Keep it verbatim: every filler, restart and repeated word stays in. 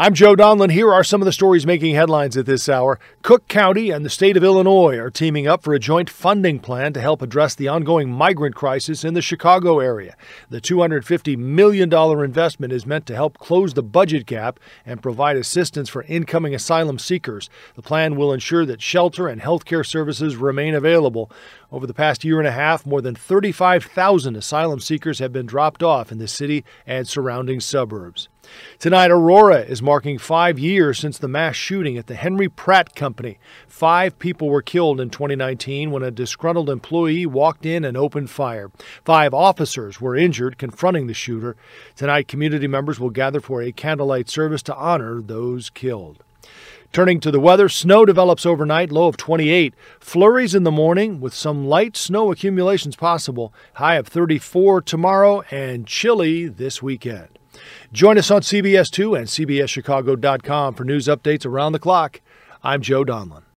I'm Joe Donlin. Here are some of the stories making headlines at this hour. Cook County and the state of Illinois are teaming up for a joint funding plan to help address the ongoing migrant crisis in the Chicago area. The two hundred fifty million dollars investment is meant to help close the budget gap and provide assistance for incoming asylum seekers. The plan will ensure that shelter and health care services remain available. Over the past year and a half, more than thirty-five thousand asylum seekers have been dropped off in the city and surrounding suburbs. Tonight, Aurora is marking five years since the mass shooting at the Henry Pratt Company. Five people were killed in twenty nineteen when a disgruntled employee walked in and opened fire. Five officers were injured confronting the shooter. Tonight, community members will gather for a candlelight service to honor those killed. Turning to the weather, snow develops overnight, low of twenty-eight. Flurries in the morning with some light snow accumulations possible. High of thirty-four tomorrow and chilly this weekend. Join us on C B S two and C B S Chicago dot com for news updates around the clock. I'm Joe Donlin.